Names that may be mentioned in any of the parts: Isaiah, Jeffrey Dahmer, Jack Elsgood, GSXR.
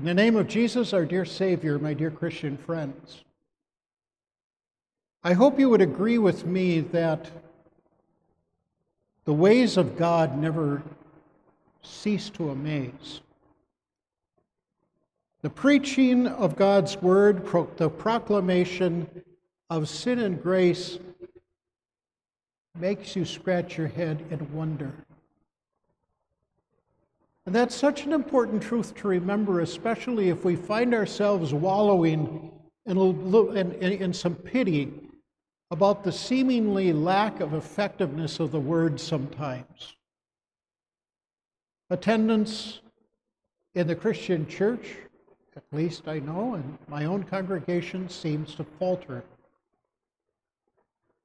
In the name of Jesus, our dear Savior, my dear Christian friends, I hope you would agree with me that the ways of God never cease to amaze. The preaching of God's word, the proclamation of sin and grace, makes you scratch your head and wonder. And that's such an important truth to remember, especially if we find ourselves wallowing in some pity about the seemingly lack of effectiveness of the word sometimes. Attendance in the Christian church, at least I know, and my own congregation, seems to falter.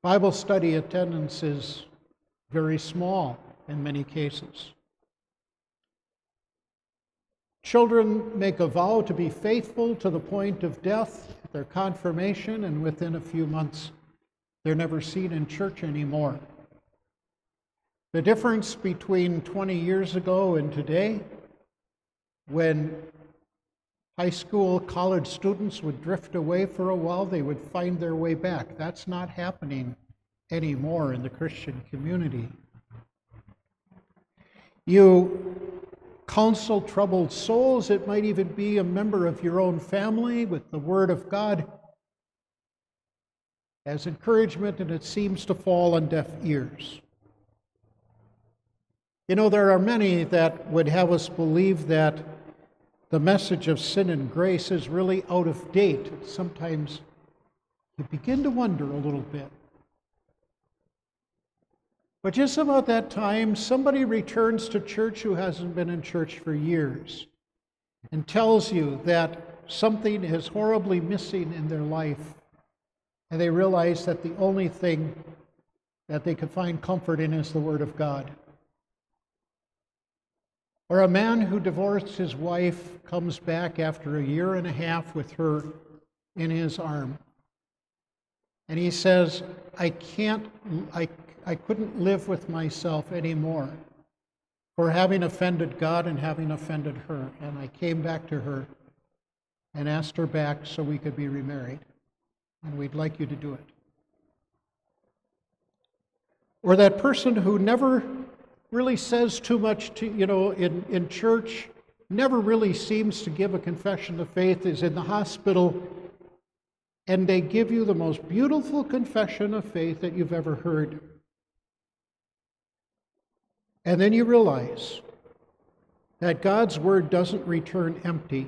Bible study attendance is very small in many cases. Children make a vow to be faithful to the point of death, their confirmation, and within a few months, they're never seen in church anymore. The difference between 20 years ago and today, when high school, college students would drift away for a while, they would find their way back. That's not happening anymore in the Christian community. You counsel troubled souls. It might even be a member of your own family with the Word of God as encouragement, and it seems to fall on deaf ears. You know, there are many that would have us believe that the message of sin and grace is really out of date. Sometimes you begin to wonder a little bit. But just about that time, somebody returns to church who hasn't been in church for years and tells you that something is horribly missing in their life, and they realize that the only thing that they could find comfort in is the Word of God. Or a man who divorced his wife comes back after a year and a half with her in his arm, and he says, I couldn't live with myself anymore for having offended God and having offended her. And I came back to her and asked her back so we could be remarried. And we'd like you to do it. Or that person who never really says too much to, you know, in church, never really seems to give a confession of faith, is in the hospital, and they give you the most beautiful confession of faith that you've ever heard. And then you realize that God's word doesn't return empty.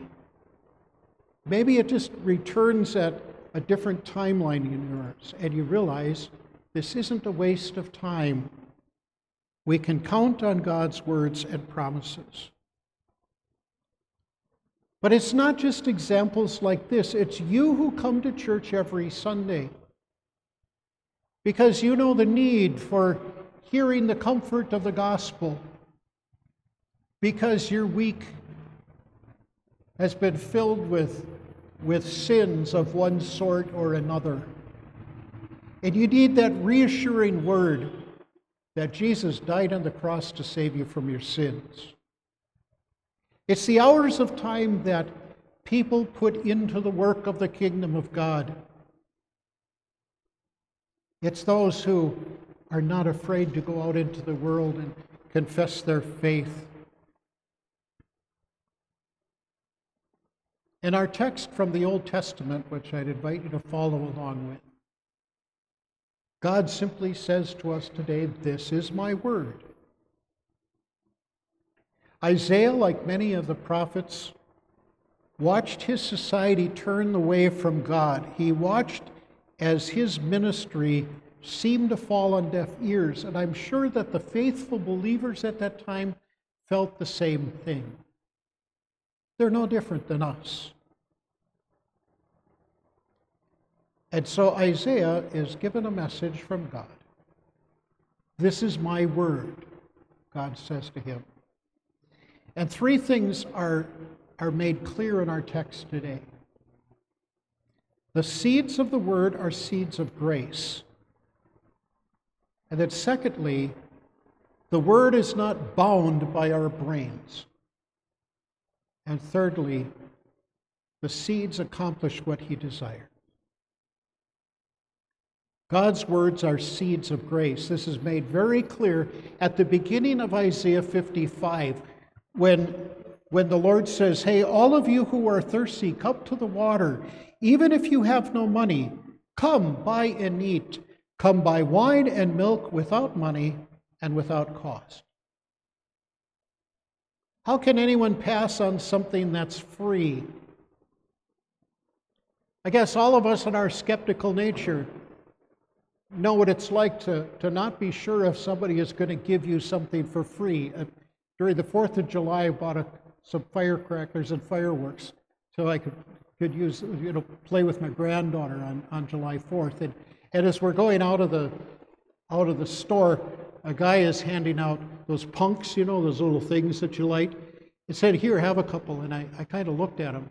Maybe it just returns at a different timeline in yours, and you realize this isn't a waste of time. We can count on God's words and promises. But it's not just examples like this. It's you who come to church every Sunday because you know the need for hearing the comfort of the gospel, because your week has been filled with sins of one sort or another. And you need that reassuring word that Jesus died on the cross to save you from your sins. It's the hours of time that people put into the work of the kingdom of God. It's those who are not afraid to go out into the world and confess their faith. In our text from the Old Testament, which I'd invite you to follow along with, God simply says to us today, "This is my word." Isaiah, like many of the prophets, watched his society turn away from God. He watched as his ministry seemed to fall on deaf ears, and I'm sure that the faithful believers at that time felt the same thing. They're no different than us. And so Isaiah is given a message from God. "This is my word," God says to him. And three things are made clear in our text today. The seeds of the word are seeds of grace. And then secondly, the word is not bound by our brains. And thirdly, The seeds accomplish what he desired. God's words are seeds of grace. This is made very clear at the beginning of Isaiah 55, when the Lord says, "Hey, all of you who are thirsty, come to the water. Even if you have no money, come, buy and eat. Come, buy wine and milk without money and without cost." How can anyone pass on something that's free? I guess all of us in our skeptical nature know what it's like to not be sure if somebody is going to give you something for free. During the 4th of July, I bought some firecrackers and fireworks so I could use, play with my granddaughter on July 4th. And as we're going out of the store, a guy is handing out those punks, those little things that you light. He said, "Here, have a couple." And I kind of looked at him.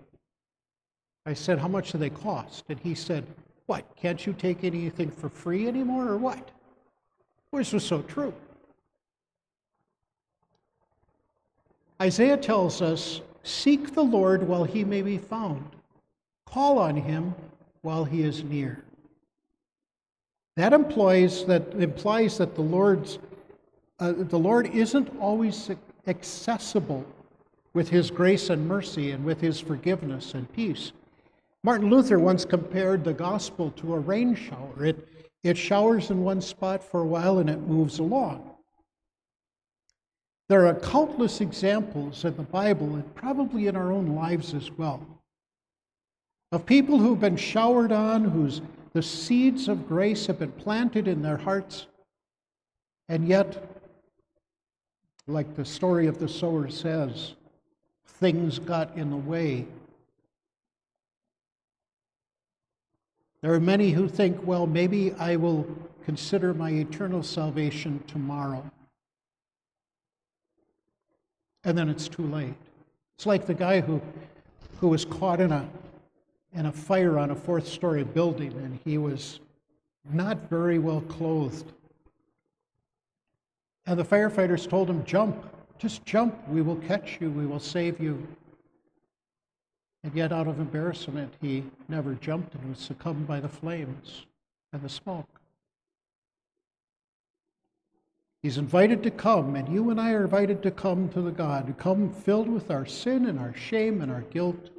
I said, "How much do they cost?" And he said, "What, can't you take anything for free anymore or what?" Which was so true. Isaiah tells us, seek the Lord while he may be found. Call on him while he is near. That implies that the Lord isn't always accessible with his grace and mercy and with his forgiveness and peace. Martin Luther once compared the gospel to a rain shower. It showers in one spot for a while and it moves along. There are countless examples in the Bible and probably in our own lives as well of people who've been showered on, whose the seeds of grace have been planted in their hearts, and yet, like the story of the sower says, things got in the way. There are many who think, well, maybe I will consider my eternal salvation tomorrow. And then it's too late. It's like the guy who was caught in a fire on a 4th-story building, and he was not very well clothed. And the firefighters told him, "Jump, just jump, we will catch you, we will save you." And yet out of embarrassment, he never jumped and was succumbed by the flames and the smoke. He's invited to come, and you and I are invited to come to the God, to come filled with our sin and our shame and our guilt.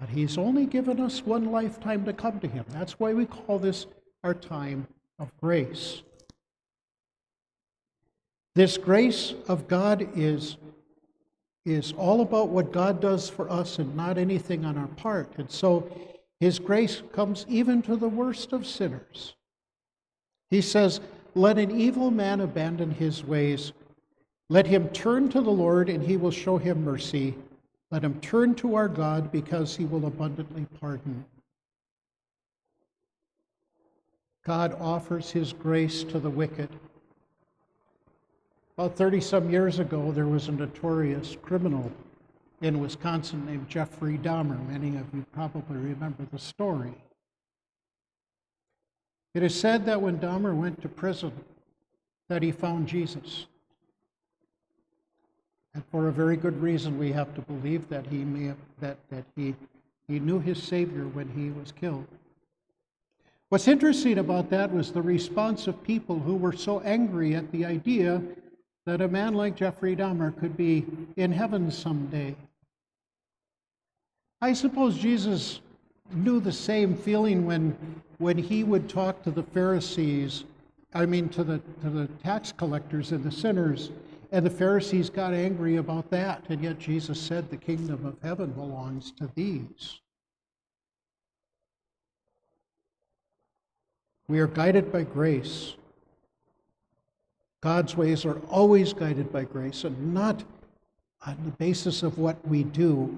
But he's only given us one lifetime to come to him. That's why we call this our time of grace. This grace of God is all about what God does for us and not anything on our part. And so his grace comes even to the worst of sinners. He says, "Let an evil man abandon his ways. Let him turn to the Lord, and he will show him mercy. Let him turn to our God, because he will abundantly pardon." God offers his grace to the wicked. About 30-some years ago, there was a notorious criminal in Wisconsin named Jeffrey Dahmer. Many of you probably remember the story. It is said that when Dahmer went to prison, that he found Jesus. And for a very good reason, we have to believe that he knew his Savior when he was killed. What's interesting about that was the response of people who were so angry at the idea that a man like Jeffrey Dahmer could be in heaven someday. I suppose Jesus knew the same feeling when he would talk to the Pharisees, to the tax collectors and the sinners. And the Pharisees got angry about that, and yet Jesus said, "The kingdom of heaven belongs to these." We are guided by grace. God's ways are always guided by grace and not on the basis of what we do.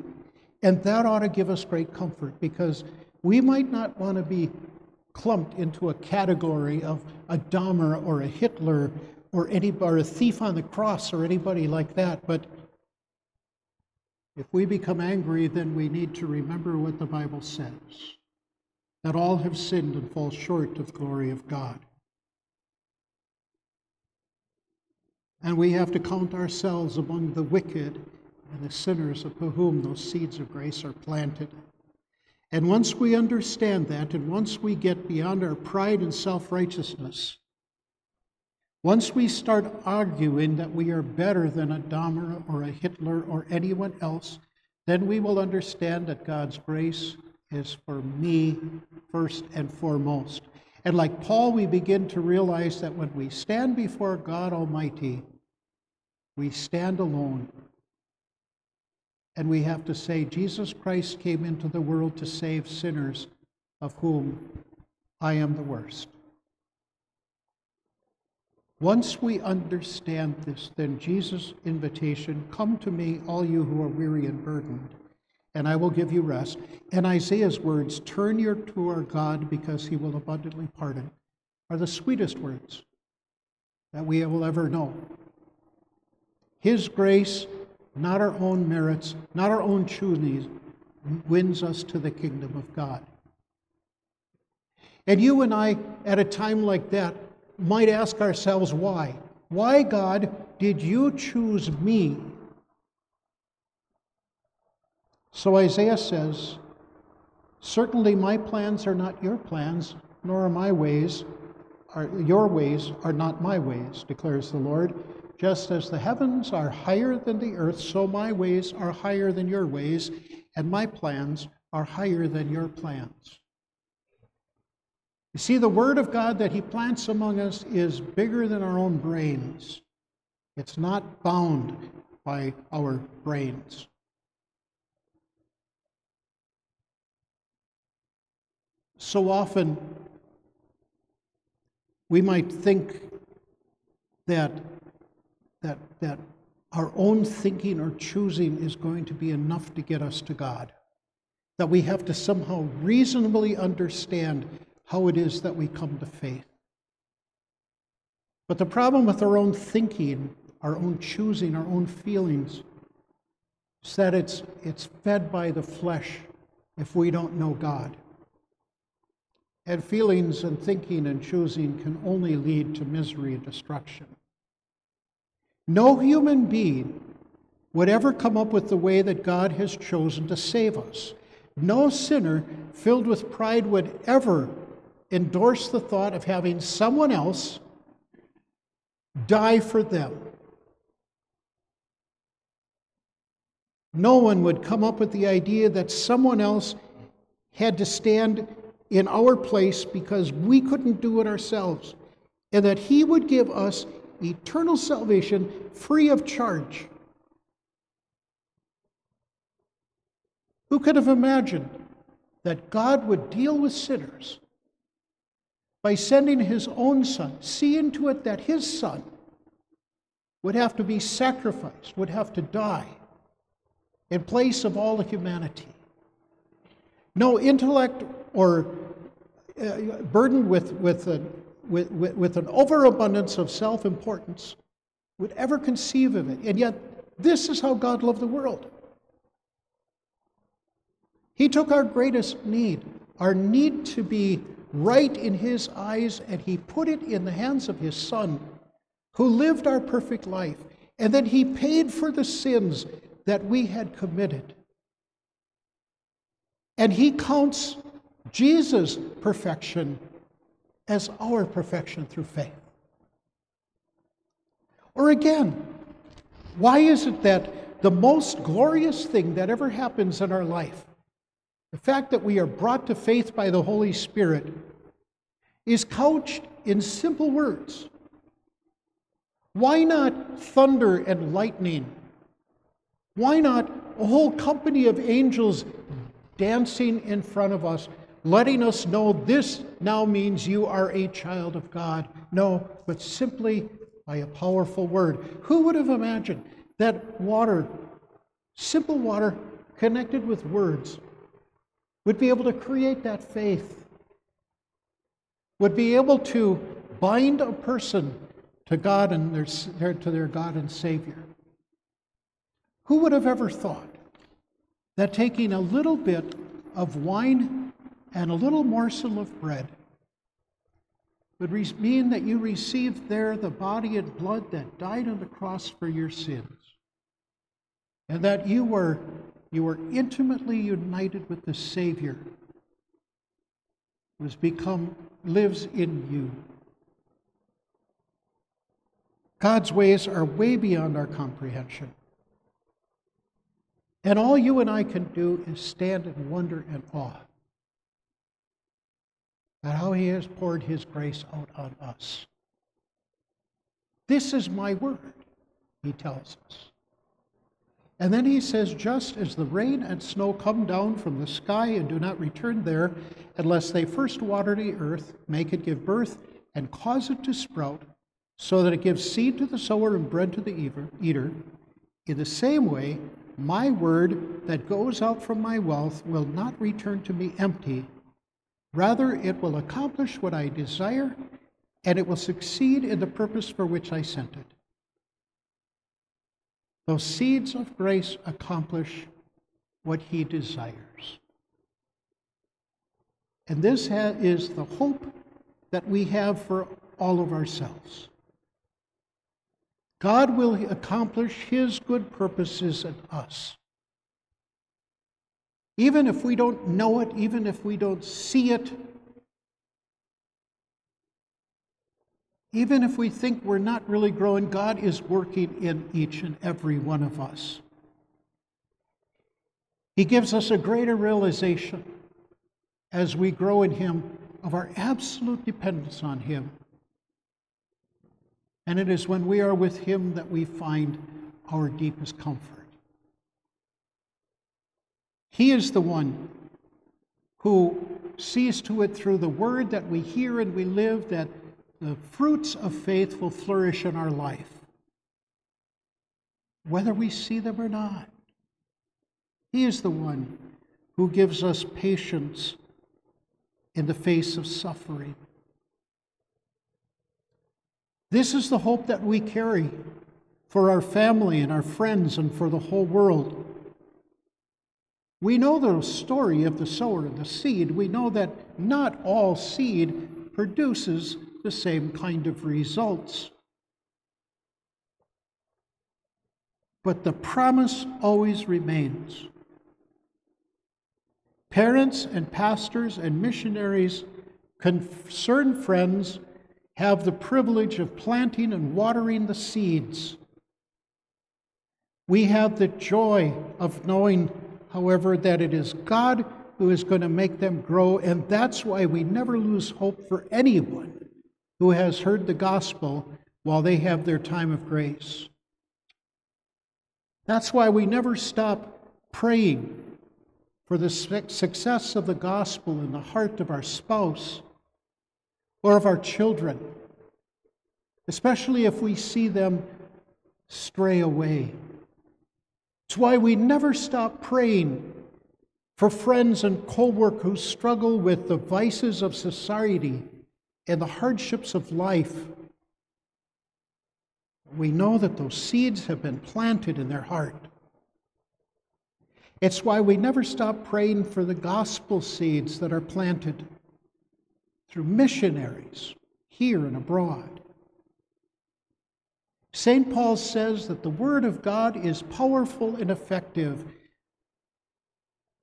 And that ought to give us great comfort, because we might not want to be clumped into a category of a Dahmer or a Hitler or a thief on the cross or anybody like that. But if we become angry, then we need to remember what the Bible says, that all have sinned and fall short of the glory of God. And we have to count ourselves among the wicked and the sinners upon whom those seeds of grace are planted. And once we understand that, and once we get beyond our pride and self-righteousness, once we start arguing that we are better than a Dahmer or a Hitler or anyone else, then we will understand that God's grace is for me first and foremost. And like Paul, we begin to realize that when we stand before God Almighty, we stand alone. And we have to say, Jesus Christ came into the world to save sinners, of whom I am the worst. Once we understand this, then Jesus' invitation, come to me, all you who are weary and burdened, and I will give you rest. And Isaiah's words, turn your toward God because he will abundantly pardon, are the sweetest words that we will ever know. His grace, not our own merits, not our own choosing, wins us to the kingdom of God. And you and I, at a time like that, might ask ourselves why. Why, God, did you choose me? So Isaiah says, certainly my plans are not your plans, nor are my ways, your ways are not my ways, declares the Lord. Just as the heavens are higher than the earth, so my ways are higher than your ways, and my plans are higher than your plans. You see, the word of God that he plants among us is bigger than our own brains. It's not bound by our brains. So often, we might think that our own thinking or choosing is going to be enough to get us to God, that we have to somehow reasonably understand how it is that we come to faith. But the problem with our own thinking, our own choosing, our own feelings, is that it's fed by the flesh if we don't know God. And feelings and thinking and choosing can only lead to misery and destruction. No human being would ever come up with the way that God has chosen to save us. No sinner filled with pride would ever endorse the thought of having someone else die for them. No one would come up with the idea that someone else had to stand in our place because we couldn't do it ourselves, and that he would give us eternal salvation free of charge. Who could have imagined that God would deal with sinners by sending his own son, seeing to it that his son would have to be sacrificed, would have to die in place of all of humanity? No intellect or burdened with an overabundance of self-importance would ever conceive of it. And yet, this is how God loved the world. He took our greatest need, our need to be right in his eyes, and he put it in the hands of his son, who lived our perfect life. And then he paid for the sins that we had committed. And he counts Jesus' perfection as our perfection through faith. Or again, why is it that the most glorious thing that ever happens in our life, the fact that we are brought to faith by the Holy Spirit, is couched in simple words? Why not thunder and lightning? Why not a whole company of angels dancing in front of us, letting us know this now means you are a child of God? No, but simply by a powerful word. Who would have imagined that water, simple water connected with words, would be able to create that faith, would be able to bind a person to God and to their God and Savior? Who would have ever thought that taking a little bit of wine and a little morsel of bread would mean that you received there the body and blood that died on the cross for your sins? and that you were intimately united with the Savior who has become, lives in you. God's ways are way beyond our comprehension. And all you and I can do is stand in wonder and awe at how he has poured his grace out on us. This is my word, he tells us. And then he says, just as the rain and snow come down from the sky and do not return there, unless they first water the earth, make it give birth, and cause it to sprout, so that it gives seed to the sower and bread to the eater, in the same way, my word that goes out from my mouth will not return to me empty. Rather, it will accomplish what I desire, and it will succeed in the purpose for which I sent it. Those seeds of grace accomplish what he desires. And this is the hope that we have for all of ourselves. God will accomplish his good purposes in us. Even if we don't know it, even if we don't see it, even if we think we're not really growing, God is working in each and every one of us. He gives us a greater realization as we grow in him of our absolute dependence on him. And it is when we are with him that we find our deepest comfort. He is the one who sees to it through the word that we hear and we live that the fruits of faith will flourish in our life, whether we see them or not. He is the one who gives us patience in the face of suffering. This is the hope that we carry for our family and our friends and for the whole world. We know the story of the sower and the seed. We know that not all seed produces the same kind of results. But the promise always remains. Parents and pastors and missionaries, concerned friends, have the privilege of planting and watering the seeds. We have the joy of knowing, however, that it is God who is going to make them grow, and that's why we never lose hope for anyone who has heard the gospel while they have their time of grace. That's why we never stop praying for the success of the gospel in the heart of our spouse or of our children, especially if we see them stray away. It's why we never stop praying for friends and co-workers who struggle with the vices of society and the hardships of life. We know that those seeds have been planted in their heart. It's why we never stop praying for the gospel seeds that are planted through missionaries here and abroad. St. Paul says that the word of God is powerful and effective.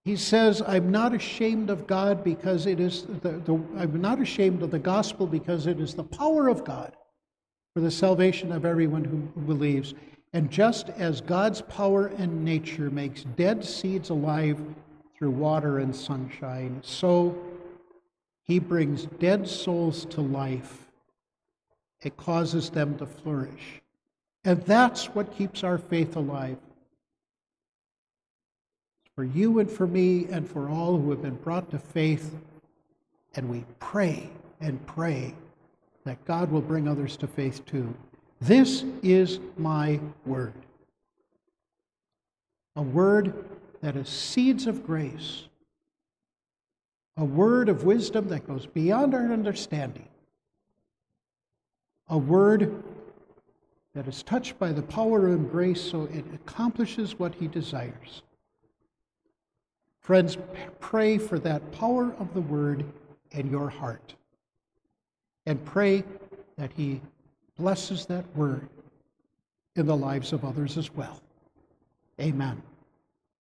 He says, I'm not ashamed of God because it is I'm not ashamed of the gospel because it is the power of God for the salvation of everyone who believes. And just as God's power and nature makes dead seeds alive through water and sunshine, so he brings dead souls to life. It causes them to flourish. And that's what keeps our faith alive. For you and for me and for all who have been brought to faith, and we pray and pray that God will bring others to faith too. This is my word. A word that is seeds of grace. A word of wisdom that goes beyond our understanding. A word that is touched by the power and grace so it accomplishes what he desires. Friends, pray for that power of the word in your heart. And pray that he blesses that word in the lives of others as well. Amen.